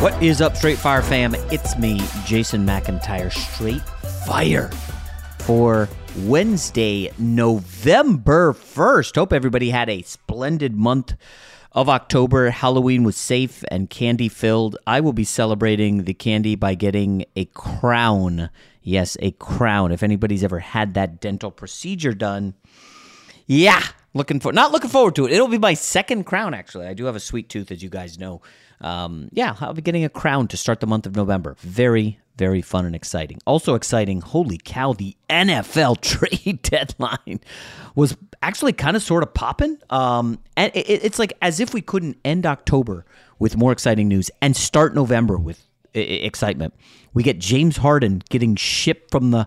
What is up, Straight Fire fam? It's me, Jason McIntyre. Straight Fire for Wednesday, November 1st. Hope everybody had a splendid month of October. Halloween was safe and candy-filled. I will be celebrating the candy by getting a crown. Yes, a crown. If anybody's ever had that dental procedure done, yeah, not looking forward to it. It'll be my second crown, actually. I do have a sweet tooth, as you guys know. Yeah, I'll be getting a crown to start the month of November. Very, very fun and exciting. Also exciting, holy cow, the NFL trade deadline was actually kind of sort of popping. And it's like as if we couldn't end October with more exciting news and start November with excitement. We get James Harden getting shipped from the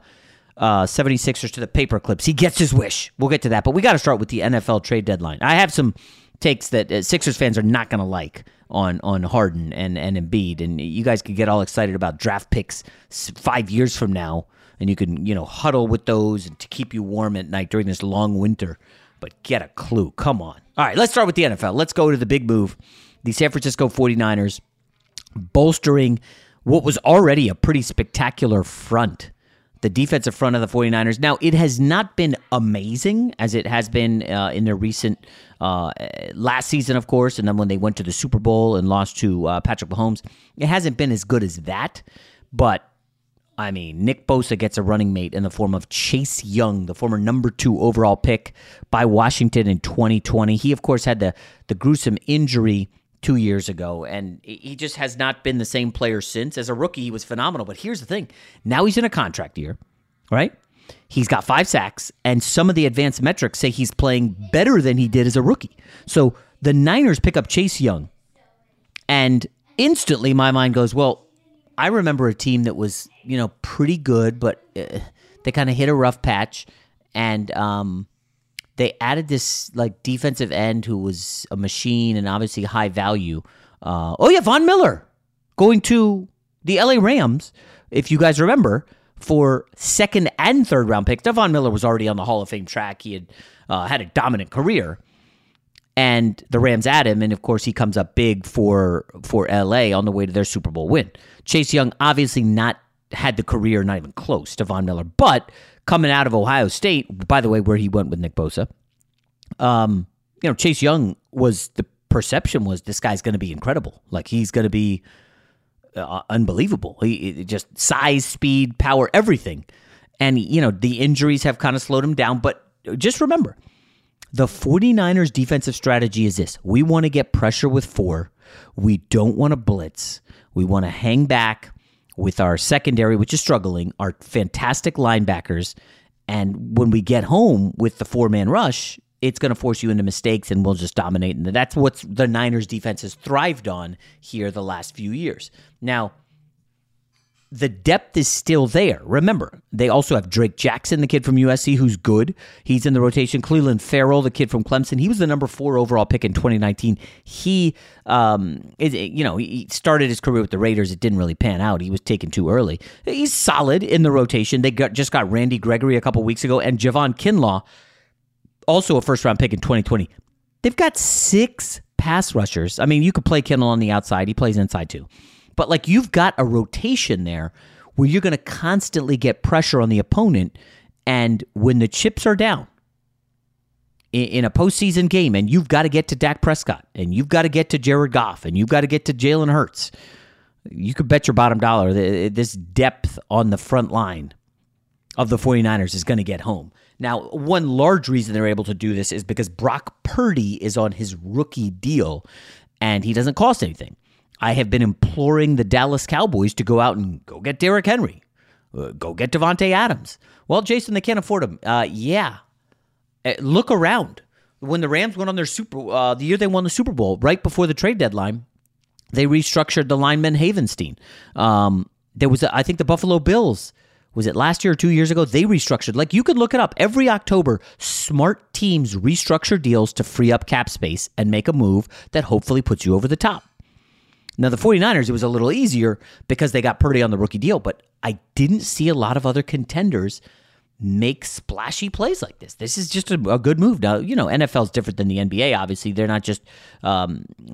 76ers to the Paperclips. He gets his wish. We'll get to that, but we got to start with the NFL trade deadline. I have some takes that Sixers fans are not going to like on Harden and Embiid, and you guys could get all excited about draft picks 5 years from now, and you can, you know, huddle with those and to keep you warm at night during this long winter, but get a clue. Come on. All right, let's start with the NFL. Let's go to the big move. The San Francisco 49ers bolstering what was already a pretty spectacular front. The defensive front of the 49ers. Now, it has not been amazing as it has been in their recent last season, of course, and then when they went to the Super Bowl and lost to Patrick Mahomes. It hasn't been as good as that, but, I mean, Nick Bosa gets a running mate in the form of Chase Young, the former number 2 overall pick by Washington in 2020. He, of course, had the gruesome injury 2 years ago, and he just has not been the same player since. As a rookie, he was phenomenal, but here's the thing. Now he's in a contract year, right? He's got 5 sacks, and some of the advanced metrics say he's playing better than he did as a rookie. So the Niners pick up Chase Young, and instantly my mind goes, well, I remember a team that was, you know, pretty good, but they kind of hit a rough patch, and they added this like defensive end who was a machine and obviously high value. Von Miller going to the LA Rams, if you guys remember, for second and third round picks. Von Miller was already on the Hall of Fame track. He had had a dominant career, and the Rams add him, and of course he comes up big for LA on the way to their Super Bowl win. Chase Young obviously not had the career, not even close to Von Miller, but coming out of Ohio State, by the way, where he went with Nick Bosa, you know, Chase Young was, the perception was, this guy's going to be incredible. Like, he's going to be unbelievable. He just size, speed, power, everything. And, you know, the injuries have kind of slowed him down. But just remember, the 49ers defensive strategy is this. We want to get pressure with 4. We don't want to blitz. We want to hang back with our secondary, which is struggling, our fantastic linebackers, and when we get home with the 4-man rush, it's going to force you into mistakes, and we'll just dominate. And that's what the Niners' defense has thrived on here the last few years. Now, the depth is still there. Remember, they also have Drake Jackson, the kid from USC, who's good. He's in the rotation. Cleland Farrell, the kid from Clemson. He was the number 4 overall pick in 2019. He started his career with the Raiders. It didn't really pan out. He was taken too early. He's solid in the rotation. They just got Randy Gregory a couple weeks ago, and Javon Kinlaw, also a first-round pick in 2020. They've got 6 pass rushers. I mean, you could play Kinlaw on the outside. He plays inside, too. But, like, you've got a rotation there where you're going to constantly get pressure on the opponent, and when the chips are down in a postseason game, and you've got to get to Dak Prescott, and you've got to get to Jared Goff, and you've got to get to Jalen Hurts, you could bet your bottom dollar this depth on the front line of the 49ers is going to get home. Now, one large reason they're able to do this is because Brock Purdy is on his rookie deal, and he doesn't cost anything. I have been imploring the Dallas Cowboys to go out and go get Derrick Henry. Go get Devontae Adams. Well, Jason, they can't afford him. Yeah. Look around. When the Rams went on their the year they won the Super Bowl, right before the trade deadline, they restructured the lineman Havenstein. I think the Buffalo Bills, was it last year or 2 years ago? They restructured. Like, you could look it up. Every October, smart teams restructure deals to free up cap space and make a move that hopefully puts you over the top. Now, the 49ers, it was a little easier because they got Purdy on the rookie deal, but I didn't see a lot of other contenders make splashy plays like this. This is just a good move. Now, you know, NFL is different than the NBA, obviously. They're not just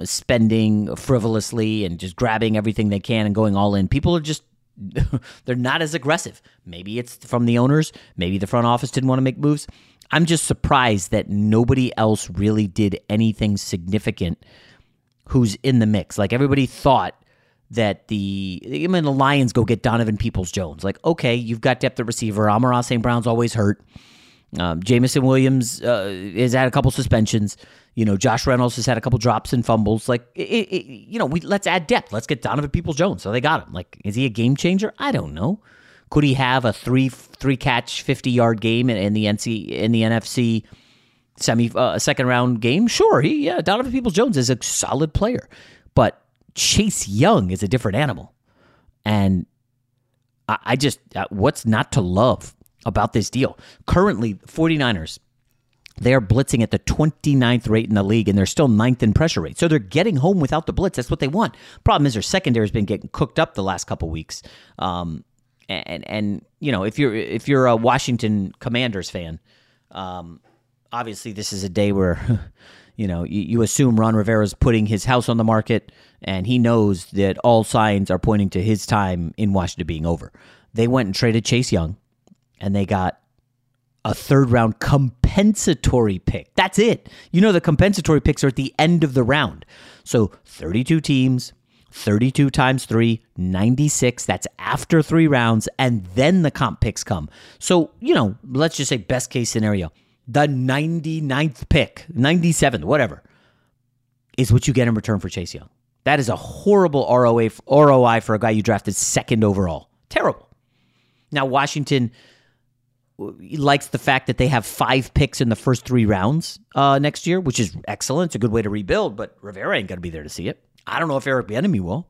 spending frivolously and just grabbing everything they can and going all in. People are just, they're not as aggressive. Maybe it's from the owners. Maybe the front office didn't want to make moves. I'm just surprised that nobody else really did anything significant who's in the mix. Like, everybody thought that the Lions go get Donovan Peoples Jones. Like, okay, you've got depth at receiver. Amon-Ra St. Brown's always hurt. Jamison Williams has had a couple suspensions. You know, Josh Reynolds has had a couple drops and fumbles. Like, let's add depth. Let's get Donovan Peoples Jones. So they got him. Like, is he a game changer? I don't know. Could he have a three catch 50-yard game in the NFC? Second round game, sure. Donovan Peoples Jones is a solid player, but Chase Young is a different animal, and I just what's not to love about this deal? Currently, 49ers, they are blitzing at the 29th rate in the league, and they're still 9th in pressure rate, so they're getting home without the blitz. That's what they want. Problem is, their secondary has been getting cooked up the last couple weeks, and you know, if you're a Washington Commanders fan, obviously, this is a day where, you know, you assume Ron Rivera's putting his house on the market, and he knows that all signs are pointing to his time in Washington being over. They went and traded Chase Young, and they got a third-round compensatory pick. That's it. You know, the compensatory picks are at the end of the round. So 32 teams, 32 times 3, 96. That's after 3 rounds, and then the comp picks come. So, you know, let's just say best-case scenario. The 99th pick, 97th, whatever, is what you get in return for Chase Young. That is a horrible ROI for a guy you drafted 2nd overall. Terrible. Now, Washington likes the fact that they have 5 picks in the first 3 rounds next year, which is excellent. It's a good way to rebuild, but Rivera ain't going to be there to see it. I don't know if Eric Bieniemy will.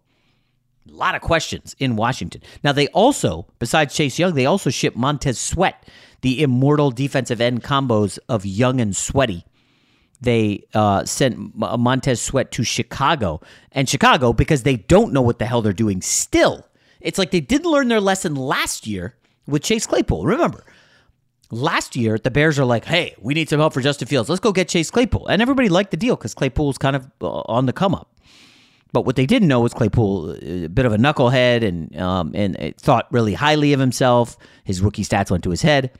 A lot of questions in Washington. Now, they also, besides Chase Young, they also ship Montez Sweat, the immortal defensive end combos of Young and Sweaty. They sent Montez Sweat to Chicago. And Chicago, because they don't know what the hell they're doing still. It's like they didn't learn their lesson last year with Chase Claypool. Remember, last year, the Bears are like, hey, we need some help for Justin Fields. Let's go get Chase Claypool. And everybody liked the deal because Claypool was kind of on the come up. But what they didn't know was Claypool, a bit of a knucklehead, and thought really highly of himself. His rookie stats went to his head.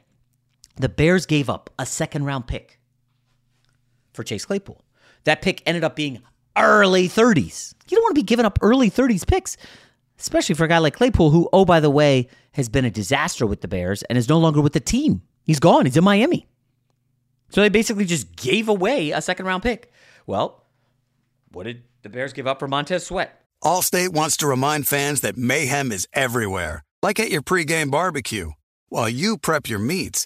The Bears gave up a 2nd-round pick for Chase Claypool. That pick ended up being early 30s. You don't want to be giving up early 30s picks, especially for a guy like Claypool, who, oh, by the way, has been a disaster with the Bears and is no longer with the team. He's gone. He's in Miami. So they basically just gave away a 2nd-round pick. Well, what did the Bears give up for Montez Sweat? Allstate wants to remind fans that mayhem is everywhere, like at your pregame barbecue. While you prep your meats,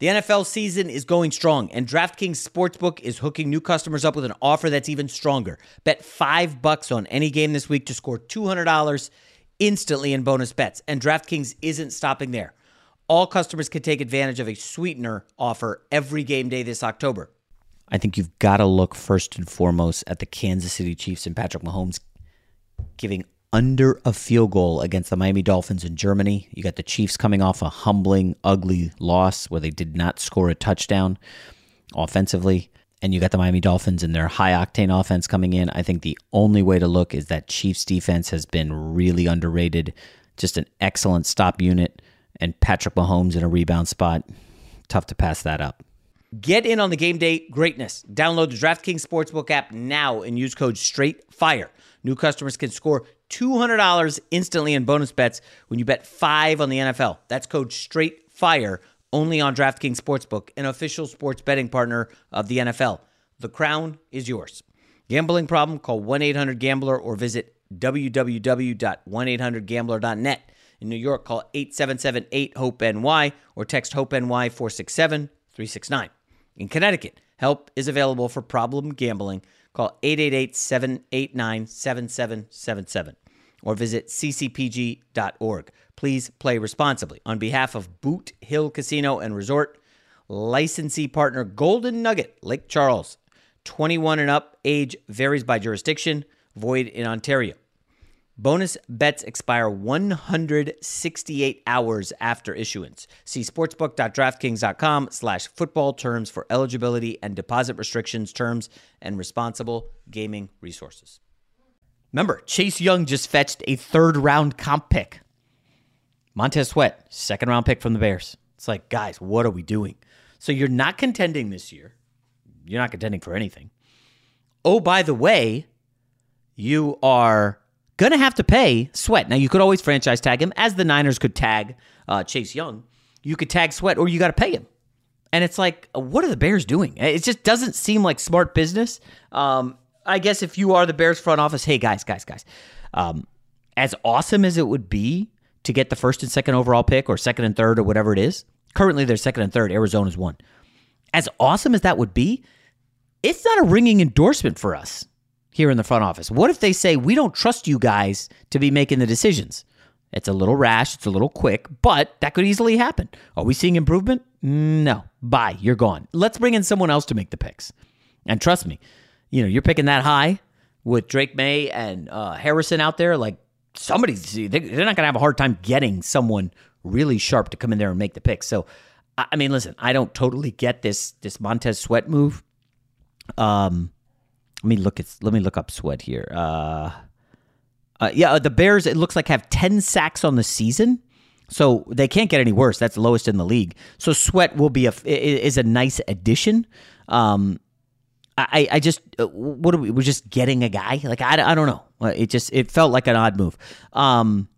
The NFL season is going strong, and DraftKings Sportsbook is hooking new customers up with an offer that's even stronger. Bet $5 on any game this week to score $200 instantly in bonus bets. And DraftKings isn't stopping there. All customers can take advantage of a sweetener offer every game day this October. I think you've got to look first and foremost at the Kansas City Chiefs and Patrick Mahomes giving under a field goal against the Miami Dolphins in Germany. You got the Chiefs coming off a humbling, ugly loss where they did not score a touchdown offensively. And you got the Miami Dolphins and their high-octane offense coming in. I think the only way to look is that Chiefs defense has been really underrated. Just an excellent stop unit. And Patrick Mahomes in a rebound spot. Tough to pass that up. Get in on the game day greatness. Download the DraftKings Sportsbook app now and use code STRAIGHTFIRE. New customers can score $200 instantly in bonus bets when you bet $5 on the NFL. That's code STRAIGHTFIRE, only on DraftKings Sportsbook, an official sports betting partner of the NFL. The crown is yours. Gambling problem? Call 1-800-GAMBLER or visit www.1800gambler.net. In New York, call 877-8-HOPE-NY or text HOPE-NY 467-369. In Connecticut, help is available for problem gambling. Call 888-789-7777 or visit ccpg.org. Please play responsibly. On behalf of Boot Hill Casino and Resort, licensee partner Golden Nugget, Lake Charles, 21 and up, age varies by jurisdiction, void in Ontario. Bonus bets expire 168 hours after issuance. See sportsbook.draftkings.com/football terms for eligibility and deposit restrictions, terms, and responsible gaming resources. Remember, Chase Young just fetched a third-round comp pick. Montez Sweat, second-round pick from the Bears. It's like, guys, what are we doing? So you're not contending this year. You're not contending for anything. Oh, by the way, you are going to have to pay Sweat. Now, you could always franchise tag him, as the Niners could tag Chase Young. You could tag Sweat, or you got to pay him. And it's like, what are the Bears doing? It just doesn't seem like smart business. I guess if you are the Bears front office, hey, guys. As awesome as it would be to get the first and second overall pick, or second and third, or whatever it is, currently they're second and third, Arizona's one. As awesome as that would be, it's not a ringing endorsement for us here in the front office. What if they say, we don't trust you guys to be making the decisions? It's a little rash, it's a little quick, but that could easily happen. Are we seeing improvement? No. Bye. You're gone. Let's bring in someone else to make the picks. And trust me, you know, you're picking that high with Drake May and Harrison out there, like they're not going to have a hard time getting someone really sharp to come in there and make the picks. So, I mean, listen, I don't totally get this Montez Sweat move. Let me look up Sweat here. The Bears, it looks like, have 10 sacks on the season. So they can't get any worse. That's the lowest in the league. So Sweat will be is a nice addition. I just, what are we? We're just getting a guy. Like I don't know. It felt like an odd move. And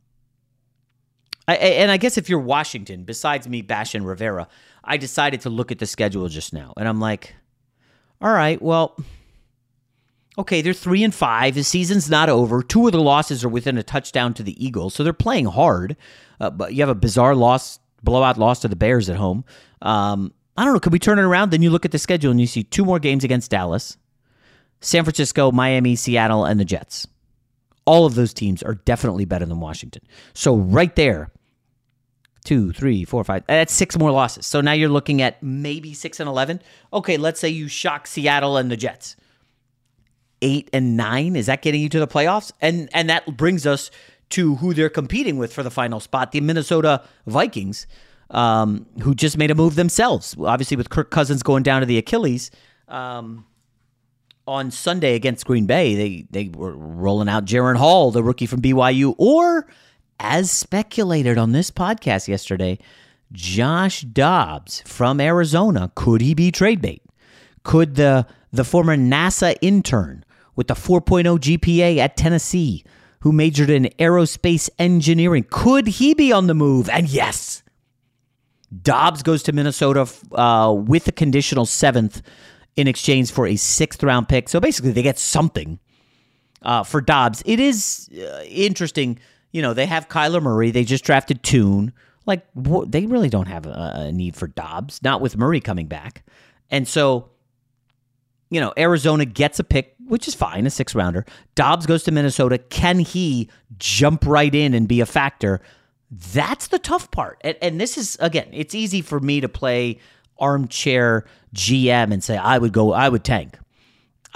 I guess if you're Washington, besides me bashing Rivera, I decided to look at the schedule just now, and I'm like, all right, well, okay, they're 3-5. The season's not over. Two of the losses are within a touchdown to the Eagles, so they're playing hard. But you have a bizarre loss, blowout loss to the Bears at home. I don't know. Could we turn it around? Then you look at the schedule and you see two more games against Dallas, San Francisco, Miami, Seattle, and the Jets. All of those teams are definitely better than Washington. So right there, 2, 3, 4, 5. That's 6 more losses. So now you're looking at maybe 6-11. Okay, let's say you shock Seattle and the Jets. 8-9, is that getting you to the playoffs? And that brings us to who they're competing with for the final spot, the Minnesota Vikings, who just made a move themselves, obviously with Kirk Cousins going down to the Achilles. On Sunday against Green Bay, they were rolling out Jaron Hall, the rookie from BYU, or, as speculated on this podcast yesterday, Josh Dobbs from Arizona. Could he be trade bait? Could the former NASA intern with the 4.0 GPA at Tennessee, who majored in aerospace engineering, could he be on the move? And yes, Dobbs goes to Minnesota with a conditional 7th in exchange for a 6th-round pick. So basically, they get something for Dobbs. It is interesting. You know, they have Kyler Murray. They just drafted Tune. Like, they really don't have a need for Dobbs, not with Murray coming back. And so, you know, Arizona gets a pick, which is fine, a 6th-rounder. Dobbs goes to Minnesota. Can he jump right in and be a factor? That's the tough part. And this is, again, it's easy for me to play armchair GM and say, I would tank.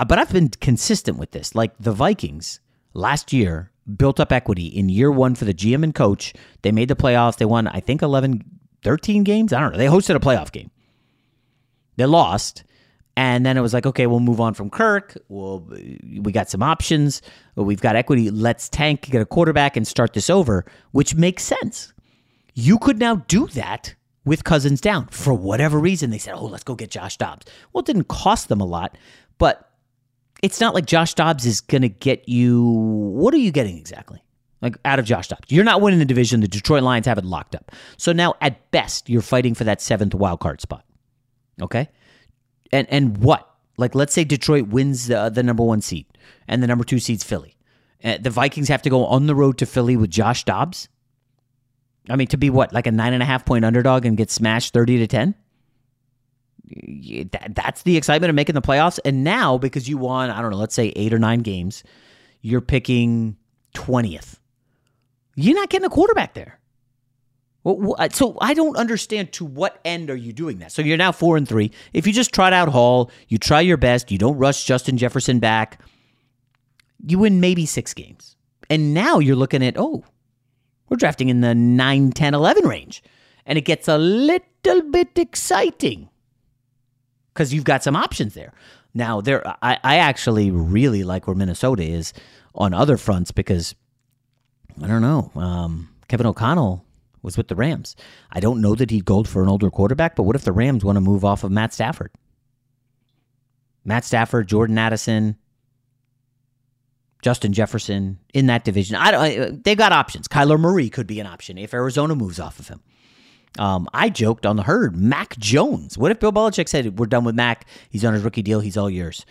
But I've been consistent with this. Like, the Vikings last year built up equity in year 1 for the GM and coach. They made the playoffs. They won, I think, 11, 13 games. I don't know. They hosted a playoff game. They lost. And then it was like, okay, we'll move on from Kirk. We got some options. We've got equity. Let's tank, get a quarterback, and start this over, which makes sense. You could now do that with Cousins down. For whatever reason, they said, oh, let's go get Josh Dobbs. Well, it didn't cost them a lot, but it's not like Josh Dobbs is going to get you. What are you getting exactly? Like, out of Josh Dobbs, you're not winning the division. The Detroit Lions have it locked up. So now, at best, you're fighting for that 7th wild card spot. Okay? And what? Like, let's say Detroit wins the number 1 seed, and the number 2 seed's Philly. The Vikings have to go on the road to Philly with Josh Dobbs? I mean, to be what? Like a 9.5-point underdog and get smashed 30-10? That's the excitement of making the playoffs. And now, because you won, I don't know, let's say 8 or 9 games, you're picking 20th. You're not getting a quarterback there. So I don't understand, to what end are you doing that? So you're now 4-3. If you just trot out Hall, you try your best, you don't rush Justin Jefferson back, you win maybe 6 games. And now you're looking at, oh, we're drafting in the 9, 10, 11 range. And it gets a little bit exciting because you've got some options there. Now, I actually really like where Minnesota is on other fronts because, I don't know, Kevin O'Connell was with the Rams. I don't know that he'd go for an older quarterback, but what if the Rams want to move off of Matt Stafford? Matt Stafford, Jordan Addison, Justin Jefferson in that division. They've got options. Kyler Murray could be an option if Arizona moves off of him. I joked on the herd, Mac Jones. What if Bill Belichick said, we're done with Mac. He's on his rookie deal. He's all yours.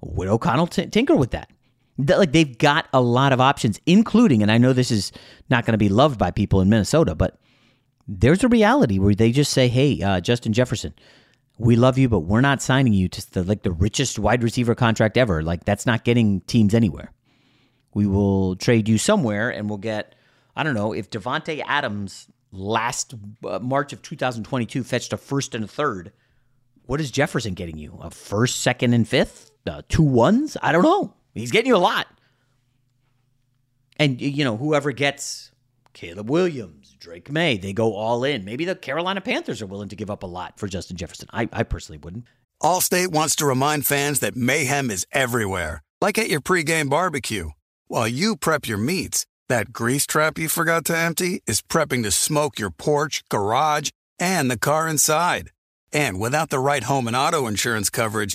Would O'Connell tinker with that? Like, they've got a lot of options, including, and I know this is not going to be loved by people in Minnesota, but there's a reality where they just say, hey, Justin Jefferson, we love you, but we're not signing you to the richest wide receiver contract ever. Like, that's not getting teams anywhere. We will trade you somewhere and we'll get, I don't know, if Devontae Adams last March of 2022 fetched a 1st and a 3rd, what is Jefferson getting you? A 1st, 2nd, and 5th? 2 1s? I don't know. He's getting you a lot. And, you know, whoever gets Caleb Williams, Drake May, they go all in. Maybe the Carolina Panthers are willing to give up a lot for Justin Jefferson. I personally wouldn't. Allstate wants to remind fans that mayhem is everywhere, like at your pregame barbecue. While you prep your meats, That grease trap you forgot to empty is prepping to smoke your porch, garage, and the car inside. And without the right home and auto insurance coverage,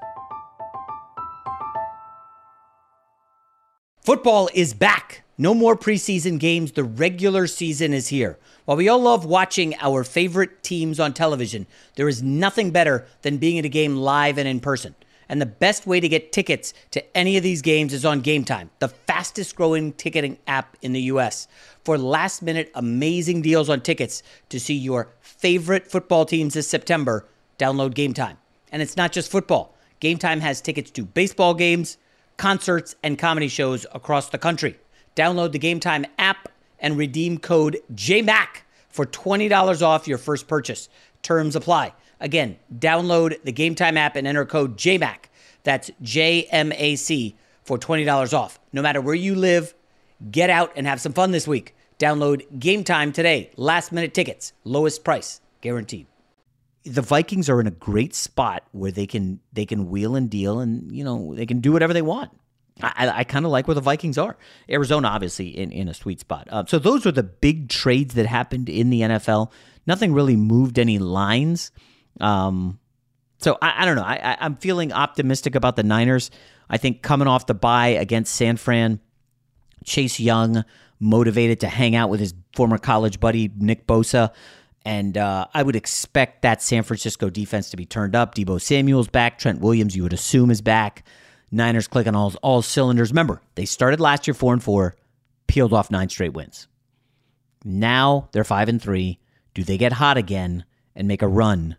Football is back. No more preseason games. The regular season is here. While we all love watching our favorite teams on television, there is nothing better than being at a game live and in person. And the best way to get tickets to any of these games is on Game Time, the fastest growing ticketing app in the U.S. for last minute amazing deals on tickets to see your favorite football teams this September. Download Game Time. And it's not just football. Game Time has tickets to baseball games, concerts, and comedy shows across the country. Download the Game Time app and redeem code JMAC for $20 off your first purchase. Terms apply. Again, download the Game Time app and enter code JMAC. That's J-M-A-C for $20 off. No matter where you live, get out and have some fun this week. Download Game Time today. Last-minute tickets, lowest price, guaranteed. The Vikings are in a great spot where they can wheel and deal, and you know they can do whatever they want. I kind of like where the Vikings are. Arizona, obviously, in a sweet spot. So those are the big trades that happened in the NFL. Nothing really moved any lines. So I don't know. I'm feeling optimistic about the Niners. I think coming off the bye against San Fran, Chase Young motivated to hang out with his former college buddy Nick Bosa. And I would expect that San Francisco defense to be turned up. Debo Samuel's back. Trent Williams, you would assume, is back. Niners click on all cylinders. Remember, they started last year 4-4, peeled off 9 straight wins. Now they're 5-3. Do they get hot again and make a run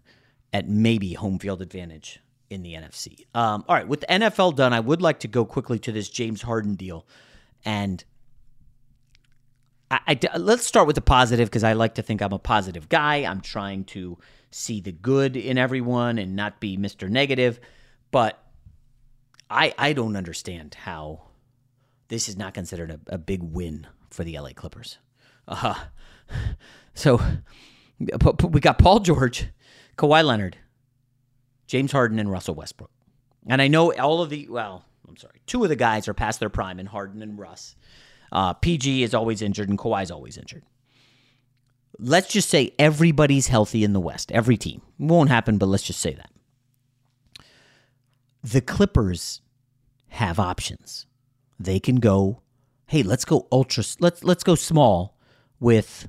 at maybe home field advantage in the NFC? All right, with the NFL done, I would like to go quickly to this James Harden deal. And let's start with the positive, because I like to think I'm a positive guy. I'm trying to see the good in everyone and not be Mr. Negative. But I don't understand how this is not considered a big win for the LA Clippers. So we got Paul George, Kawhi Leonard, James Harden, and Russell Westbrook. And I know two of the guys are past their prime in Harden and Russ. PG is always injured, and Kawhi's always injured. Let's just say everybody's healthy in the West, every team. It won't happen, but let's just say that. The Clippers have options. They can go, hey, let's go ultra, let's go small with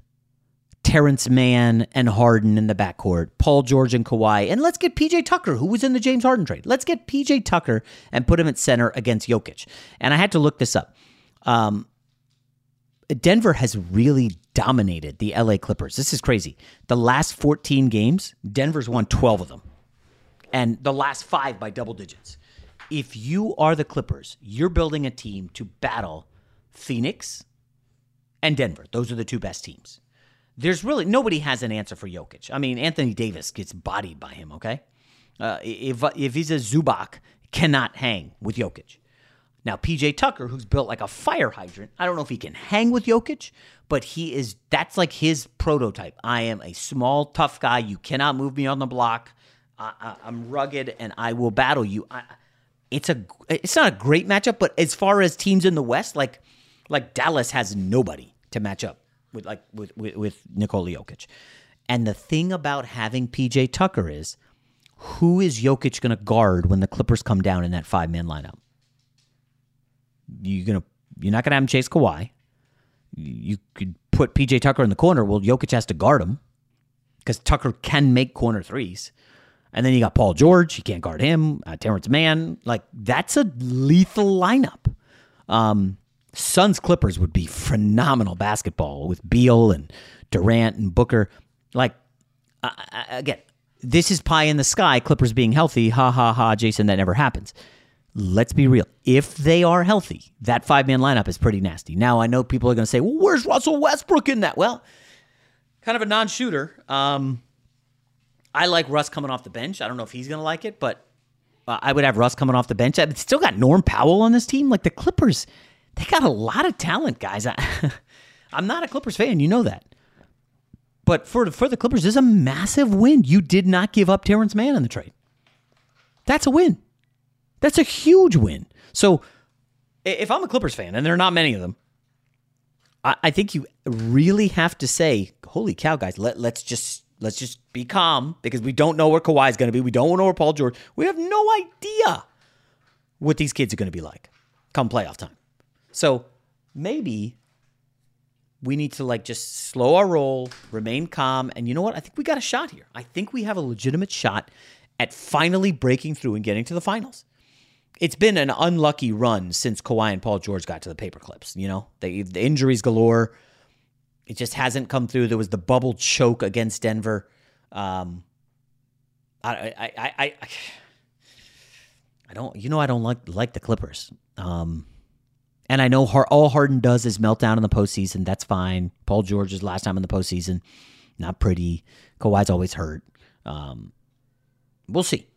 Terrence Mann and Harden in the backcourt, Paul George and Kawhi, and let's get PJ Tucker, who was in the James Harden trade. Let's get PJ Tucker and put him at center against Jokic. And I had to look this up. Denver has really dominated the LA Clippers. This is crazy. The last 14 games, Denver's won 12 of them. And the last 5 by double digits. If you are the Clippers, you're building a team to battle Phoenix and Denver. Those are the two best teams. There's really nobody has an answer for Jokic. I mean, Anthony Davis gets bodied by him, okay? If he's a Zubac, cannot hang with Jokic. Now, PJ Tucker, who's built like a fire hydrant, I don't know if he can hang with Jokic, but he is, that's like his prototype. I am a small, tough guy. You cannot move me on the block. I'm rugged, and I will battle you. It's not a great matchup, but as far as teams in the West, like Dallas has nobody to match up with Nikola Jokic. And the thing about having PJ Tucker is, who is Jokic going to guard when the Clippers come down in that five-man lineup? You're not going to have him chase Kawhi. You could put PJ Tucker in the corner. Well, Jokic has to guard him because Tucker can make corner threes. And then you got Paul George. You can't guard him. Terrence Mann. Like, that's a lethal lineup. Suns Clippers would be phenomenal basketball with Beal and Durant and Booker. Like, again, this is pie in the sky, Clippers being healthy. Ha, ha, ha, Jason, that never happens. Let's be real. If they are healthy, that five-man lineup is pretty nasty. Now, I know people are going to say, well, where's Russell Westbrook in that? Well, kind of a non-shooter. I like Russ coming off the bench. I don't know if he's going to like it, but I would have Russ coming off the bench. I've still got Norm Powell on this team. Like, the Clippers, they got a lot of talent, guys. I'm not a Clippers fan. You know that. But for the Clippers, this is a massive win. You did not give up Terrence Mann in the trade. That's a win. That's a huge win. So if I'm a Clippers fan, and there are not many of them, I think you really have to say, holy cow, guys, let's just be calm because we don't know where Kawhi's going to be. We don't know where Paul George. We have no idea what these kids are going to be like come playoff time. So maybe we need to just slow our roll, remain calm, and you know what? I think we got a shot here. I think we have a legitimate shot at finally breaking through and getting to the finals. It's been an unlucky run since Kawhi and Paul George got to the paperclips. You know, the injuries galore. It just hasn't come through. There was the bubble choke against Denver. I don't like the Clippers. And I know all Harden does is melt down in the postseason. That's fine. Paul George's last time in the postseason, not pretty. Kawhi's always hurt. We'll see.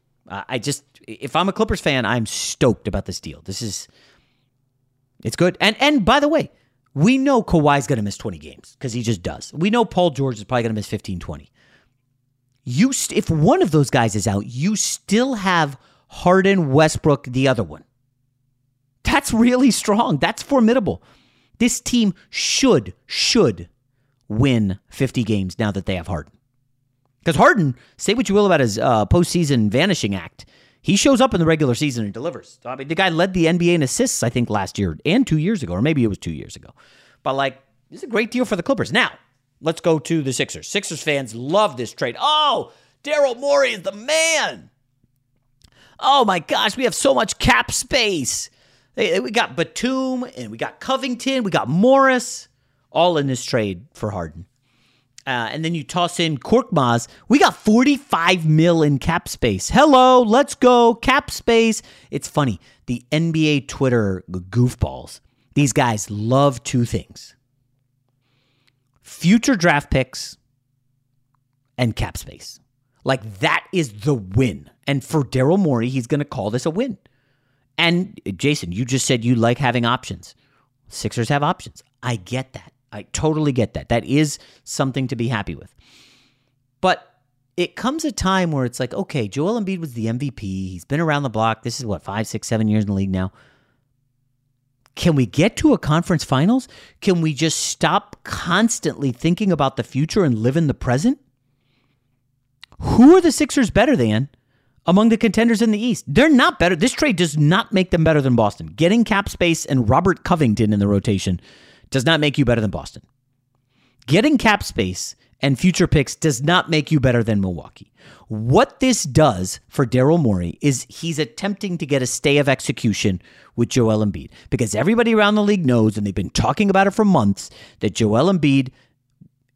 If I'm a Clippers fan, I'm stoked about this deal. It's good. And by the way, we know Kawhi's going to miss 20 games because he just does. We know Paul George is probably going to miss 15, 20. If one of those guys is out, you still have Harden, Westbrook, the other one. That's really strong. That's formidable. This team should win 50 games now that they have Harden. Because Harden, say what you will about his postseason vanishing act, he shows up in the regular season and delivers. I mean, the guy led the NBA in assists, I think, last year and 2 years ago, or maybe it was 2 years ago. But, it's a great deal for the Clippers. Now, let's go to the Sixers. Sixers fans love this trade. Oh, Daryl Morey is the man. Oh, my gosh, we have so much cap space. We got Batum, and we got Covington, we got Morris, all in this trade for Harden. And then you toss in Korkmaz. We got $45 million in cap space. Hello, let's go, cap space. It's funny, the NBA Twitter goofballs, these guys love two things: future draft picks and cap space. Like, that is the win. And for Daryl Morey, he's going to call this a win. And, Jason, you just said you like having options. Sixers have options. I get that. I totally get that. That is something to be happy with. But it comes a time where it's like, okay, Joel Embiid was the MVP. He's been around the block. This is, 5, 6, 7 years in the league now. Can we get to a conference finals? Can we just stop constantly thinking about the future and live in the present? Who are the Sixers better than among the contenders in the East? They're not better. This trade does not make them better than Boston. Getting cap space and Robert Covington in the rotation does not make you better than Boston. Getting cap space and future picks does not make you better than Milwaukee. What this does for Daryl Morey is he's attempting to get a stay of execution with Joel Embiid, because everybody around the league knows, and they've been talking about it for months, that Joel Embiid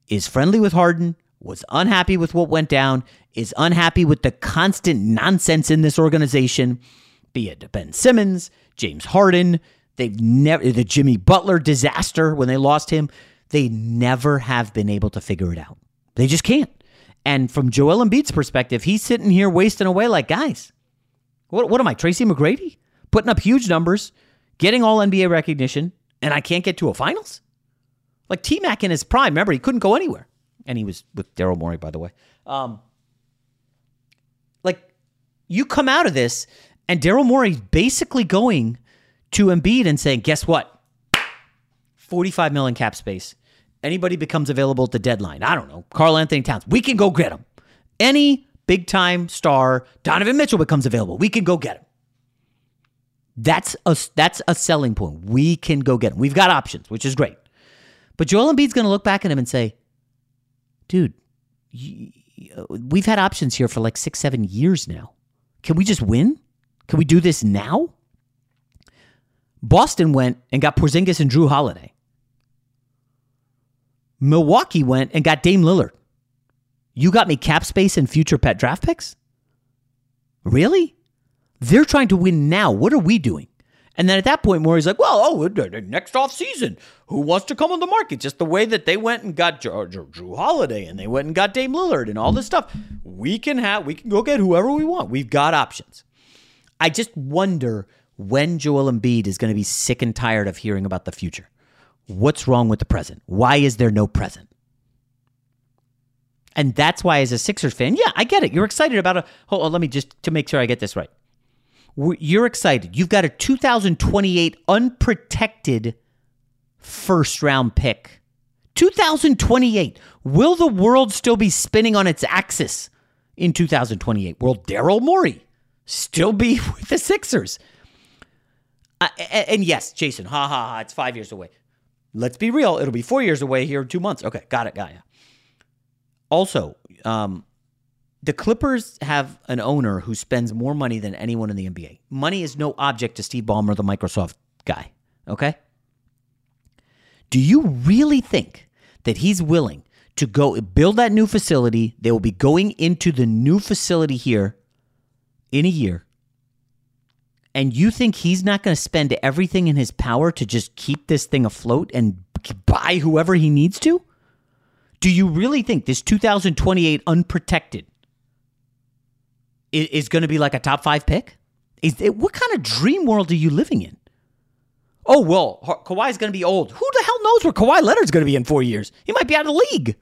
is friendly with Harden, was unhappy with what went down, is unhappy with the constant nonsense in this organization, be it Ben Simmons, James Harden, the Jimmy Butler disaster when they lost him. They never have been able to figure it out. They just can't. And from Joel Embiid's perspective, he's sitting here wasting away like, guys, what am I, Tracy McGrady? Putting up huge numbers, getting all NBA recognition, and I can't get to a finals? Like T-Mac in his prime, remember, he couldn't go anywhere. And he was with Daryl Morey, by the way. You come out of this, and Daryl Morey's basically going to Embiid and saying, guess what? $45 million cap space. Anybody becomes available at the deadline. I don't know. Carl Anthony Towns. We can go get him. Any big-time star, Donovan Mitchell becomes available. We can go get him. That's a selling point. We can go get him. We've got options, which is great. But Joel Embiid's going to look back at him and say, dude, we've had options here for like 6-7 years now. Can we just win? Can we do this now? Boston went and got Porzingis and Drew Holiday. Milwaukee went and got Dame Lillard. You got me cap space and future pet draft picks? Really? They're trying to win now. What are we doing? And then at that point, Morey's like, next offseason, who wants to come on the market? Just the way that they went and got Drew Holiday and they went and got Dame Lillard and all this stuff. We can go get whoever we want. We've got options. I just wonder when Joel Embiid is going to be sick and tired of hearing about the future. What's wrong with the present? Why is there no present? And that's why as a Sixers fan, yeah, I get it. You're excited about hold on, let me just, to make sure I get this right. You're excited. You've got a 2028 unprotected first-round pick. 2028. Will the world still be spinning on its axis in 2028? Will Daryl Morey still be with the Sixers? And yes, Jason, it's 5 years away. Let's be real. It'll be 4 years away here in 2 months. Okay, got it. Also, the Clippers have an owner who spends more money than anyone in the NBA. Money is no object to Steve Ballmer, the Microsoft guy, okay? Do you really think that he's willing to go build that new facility? They will be going into the new facility here in a year. And you think he's not going to spend everything in his power to just keep this thing afloat and buy whoever he needs to? Do you really think this 2028 unprotected is going to be like a top 5 pick? What kind of dream world are you living in? Oh, well, Kawhi's going to be old. Who the hell knows where Kawhi Leonard's going to be in 4 years? He might be out of the league.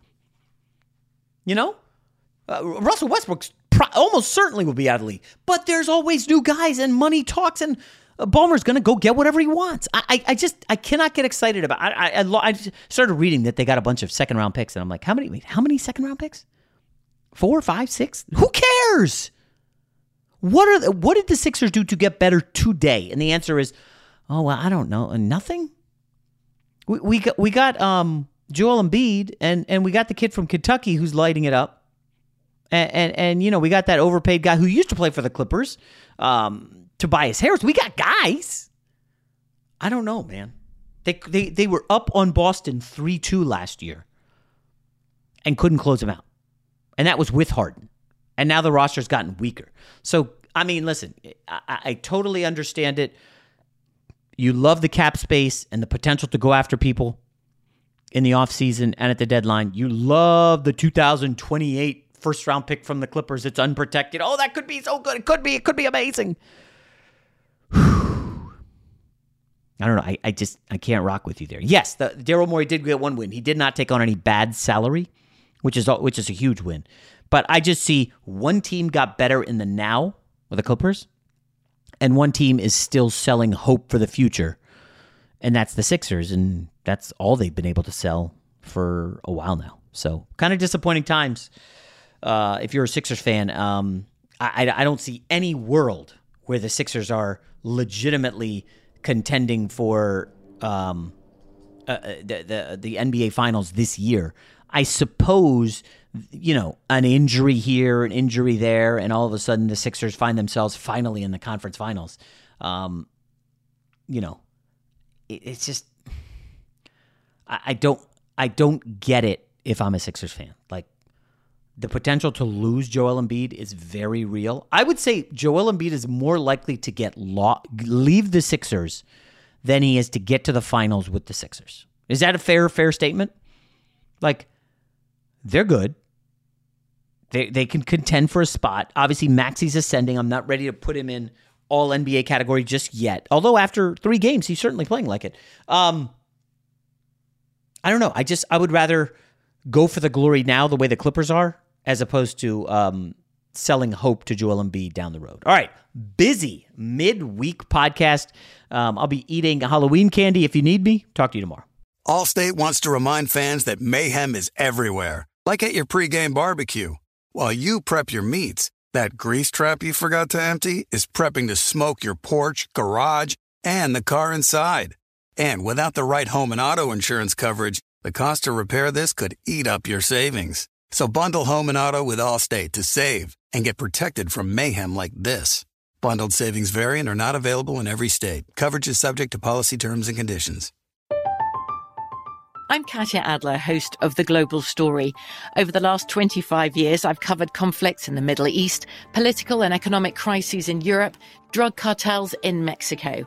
You know? Russell Westbrook's almost certainly will be out of the league. But there's always new guys and money talks, and Ballmer's going to go get whatever he wants. I cannot get excited about it. I started reading that they got a bunch of second-round picks, and I'm like, how many second-round picks? 4, 5, 6? Who cares? What did the Sixers do to get better today? And the answer is, I don't know, nothing. We got Joel Embiid, and we got the kid from Kentucky who's lighting it up, and you know, we got that overpaid guy who used to play for the Clippers, Tobias Harris. We got guys. I don't know, man. They were up on Boston 3-2 last year, and couldn't close them out, and that was with Harden. And now the roster's gotten weaker. So, I mean, listen, I totally understand it. You love the cap space and the potential to go after people in the offseason and at the deadline. You love the 2028 first-round pick from the Clippers. It's unprotected. Oh, that could be so good. It could be amazing. I don't know. I can't rock with you there. Yes, Daryl Morey did get one win. He did not take on any bad salary, which is a huge win. But I just see one team got better in the now with the Clippers, and one team is still selling hope for the future, and that's the Sixers, and that's all they've been able to sell for a while now. So kind of disappointing times if you're a Sixers fan. I don't see any world where the Sixers are legitimately contending for the NBA Finals this year. I suppose, you know, an injury here, an injury there, and all of a sudden the Sixers find themselves finally in the conference finals. You know, it's just I don't get it if I'm a Sixers fan. Like, the potential to lose Joel Embiid is very real. I would say Joel Embiid is more likely to leave the Sixers than he is to get to the finals with the Sixers. Is that a fair statement? Like, they're good. They can contend for a spot. Obviously, Maxey's ascending. I'm not ready to put him in all NBA category just yet. Although after three games, he's certainly playing like it. I don't know. I would rather go for the glory now the way the Clippers are as opposed to selling hope to Joel Embiid down the road. All right. Busy midweek podcast. I'll be eating Halloween candy if you need me. Talk to you tomorrow. Allstate wants to remind fans that mayhem is everywhere. Like at your pregame barbecue. While you prep your meats, that grease trap you forgot to empty is prepping to smoke your porch, garage, and the car inside. And without the right home and auto insurance coverage, the cost to repair this could eat up your savings. So bundle home and auto with Allstate to save and get protected from mayhem like this. Bundled savings vary and are not available in every state. Coverage is subject to policy terms and conditions. I'm Katia Adler, host of The Global Story. Over the last 25 years, I've covered conflicts in the Middle East, political and economic crises in Europe, drug cartels in Mexico.